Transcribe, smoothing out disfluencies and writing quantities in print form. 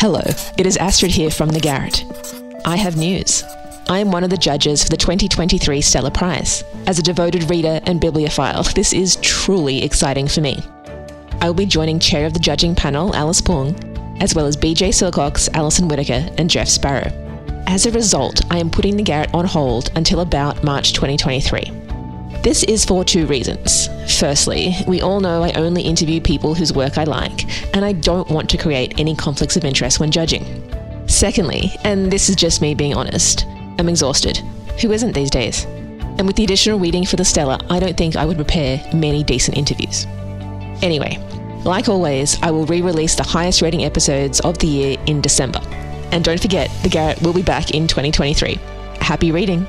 Hello, it is Astrid here from The Garret. I have news. I am one of the judges for the 2023 Stella Prize. As a devoted reader and bibliophile, this is truly exciting for me. I will be joining Chair of the Judging Panel, Alice Pung, as well as B.J. Silcox, Alison Whitaker and Jeff Sparrow. As a result, I am putting The Garret on hold until about March 2023. This is for two reasons. Firstly, we all know I only interview people whose work I like, and I don't want to create any conflicts of interest when judging. Secondly, and this is just me being honest, I'm exhausted. Who isn't these days? And with the additional reading for the Stella, I don't think I would prepare many decent interviews. Anyway, like always, I will re-release the highest rating episodes of the year in December. And don't forget, The Garret will be back in 2023. Happy reading!